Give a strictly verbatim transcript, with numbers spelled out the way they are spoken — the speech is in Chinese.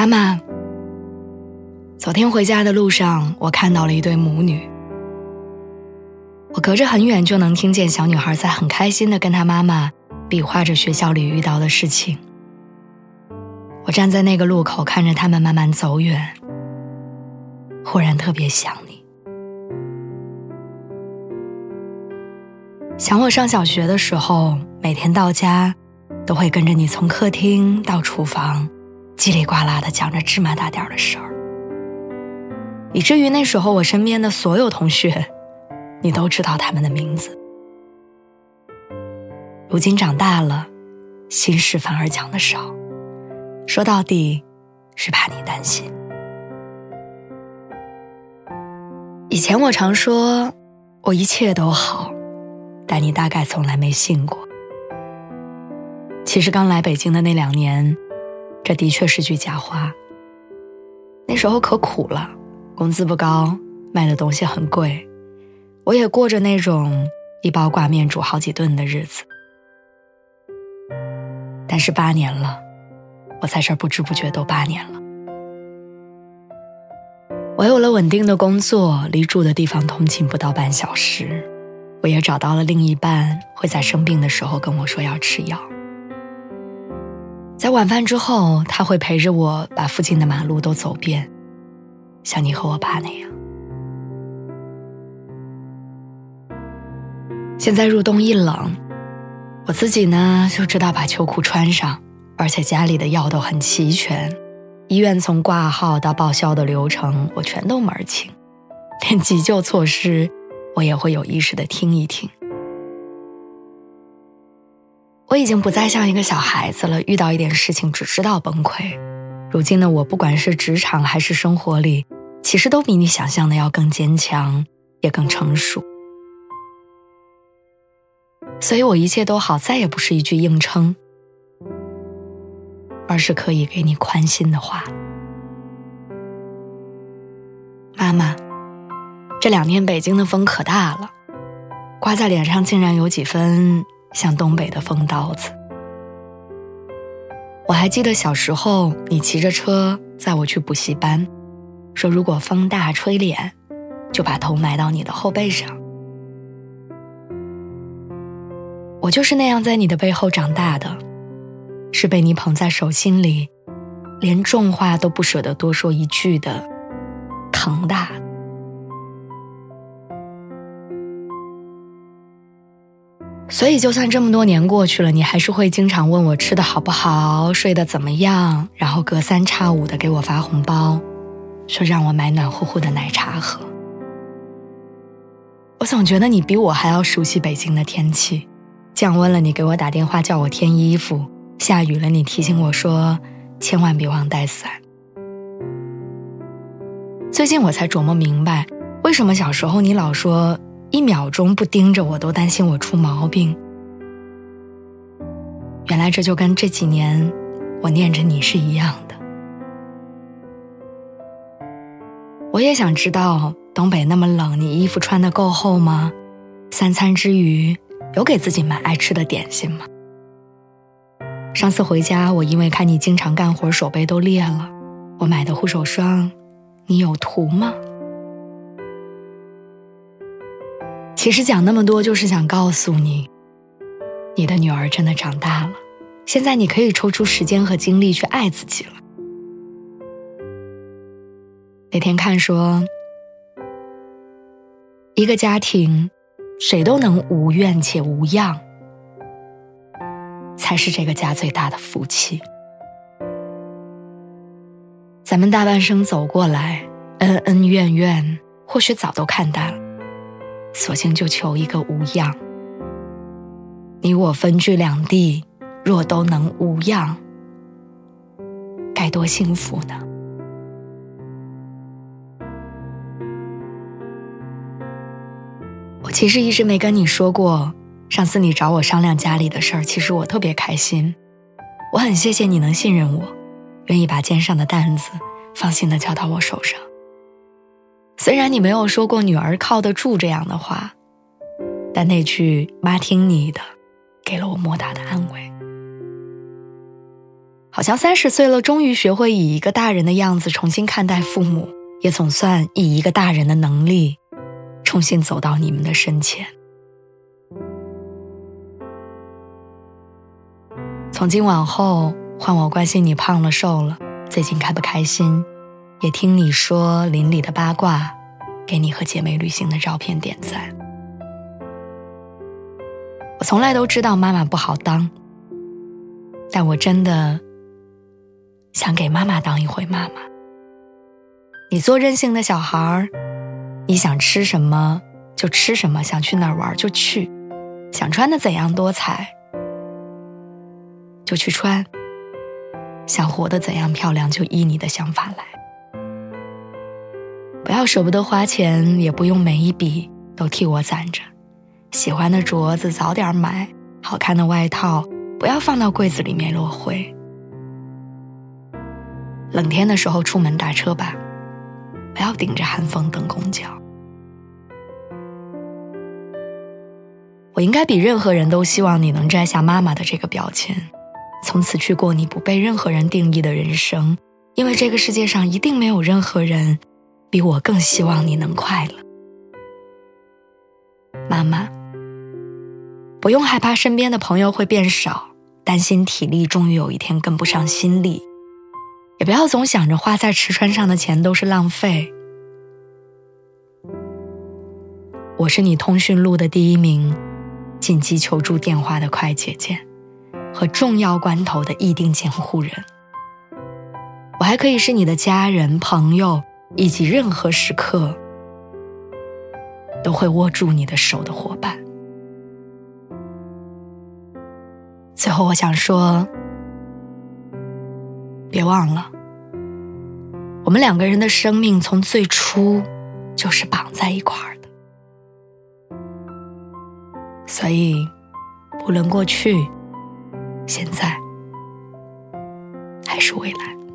妈妈，昨天回家的路上，我看到了一对母女。我隔着很远就能听见小女孩在很开心地跟她妈妈比划着学校里遇到的事情。我站在那个路口看着他们慢慢走远，忽然特别想你。想我上小学的时候，每天到家都会跟着你从客厅到厨房叽里呱啦地讲着芝麻大点的事儿，以至于那时候我身边的所有同学，你都知道他们的名字。如今长大了，心事反而讲得少，说到底是怕你担心。以前我常说我一切都好，但你大概从来没信过。其实刚来北京的那两年，这的确是句假话。那时候可苦了，工资不高，卖的东西很贵，我也过着那种一包挂面煮好几顿的日子。但是八年了，我在这儿不知不觉都八年了。我有了稳定的工作，离住的地方通勤不到半小时，我也找到了另一半，会在生病的时候跟我说要吃药。在晚饭之后，他会陪着我把附近的马路都走遍，像你和我爸那样。现在入冬一冷，我自己呢就知道把秋裤穿上，而且家里的药都很齐全，医院从挂号到报销的流程我全都门儿清，连急救措施我也会有意识地听一听。我已经不再像一个小孩子了，遇到一点事情只知道崩溃。如今的我，不管是职场还是生活里，其实都比你想象的要更坚强，也更成熟。所以我一切都好，再也不是一句硬撑，而是可以给你宽心的话。妈妈，这两天北京的风可大了，刮在脸上竟然有几分像东北的风刀子。我还记得小时候你骑着车载我去补习班，说如果风大吹脸，就把头埋到你的后背上。我就是那样在你的背后长大的，是被你捧在手心里，连重话都不舍得多说一句的疼大的。所以就算这么多年过去了，你还是会经常问我吃的好不好，睡得怎么样，然后隔三差五的给我发红包，说让我买暖乎乎的奶茶喝。我总觉得你比我还要熟悉北京的天气，降温了你给我打电话叫我添衣服，下雨了你提醒我说千万别忘带伞。最近我才琢磨明白，为什么小时候你老说一秒钟不盯着我都担心我出毛病，原来这就跟这几年我念着你是一样的。我也想知道，东北那么冷，你衣服穿得够厚吗？三餐之余有给自己买爱吃的点心吗？上次回家，我因为看你经常干活，手背都裂了，我买的护手霜你有涂吗？其实讲那么多，就是想告诉你，你的女儿真的长大了，现在你可以抽出时间和精力去爱自己了。那天看说，一个家庭谁都能无怨且无恙，才是这个家最大的福气。咱们大半生走过来，恩恩怨怨或许早都看淡了，索性就求一个无恙。你我分居两地，若都能无恙，该多幸福呢？我其实一直没跟你说过，上次你找我商量家里的事儿，其实我特别开心。我很谢谢你能信任我，愿意把肩上的担子放心地交到我手上。虽然你没有说过女儿靠得住这样的话，但那句妈听你的给了我莫大的安慰。好像三十岁了，终于学会以一个大人的样子重新看待父母，也总算以一个大人的能力重新走到你们的身前。从今往后，换我关心你胖了瘦了，最近开不开心，也听你说邻里的八卦，给你和姐妹旅行的照片点赞。我从来都知道妈妈不好当，但我真的想给妈妈当一回妈妈。你做任性的小孩，你想吃什么就吃什么，想去哪儿玩就去，想穿的怎样多彩就去穿，想活得怎样漂亮就依你的想法来。不要舍不得花钱，也不用每一笔都替我攒着。喜欢的镯子早点买，好看的外套不要放到柜子里面落灰。冷天的时候出门打车吧，不要顶着寒风等公交。我应该比任何人都希望你能摘下妈妈的这个标签，从此去过你不被任何人定义的人生，因为这个世界上一定没有任何人比我更希望你能快乐。妈妈，不用害怕身边的朋友会变少，担心体力终于有一天跟不上心力，也不要总想着花在吃穿上的钱都是浪费。我是你通讯录的第一名，紧急求助电话的快捷键，和重要关头的议定监护人。我还可以是你的家人、朋友，以及任何时刻都会握住你的手的伙伴。最后我想说，别忘了，我们两个人的生命从最初就是绑在一块儿的。所以，不论过去、现在还是未来。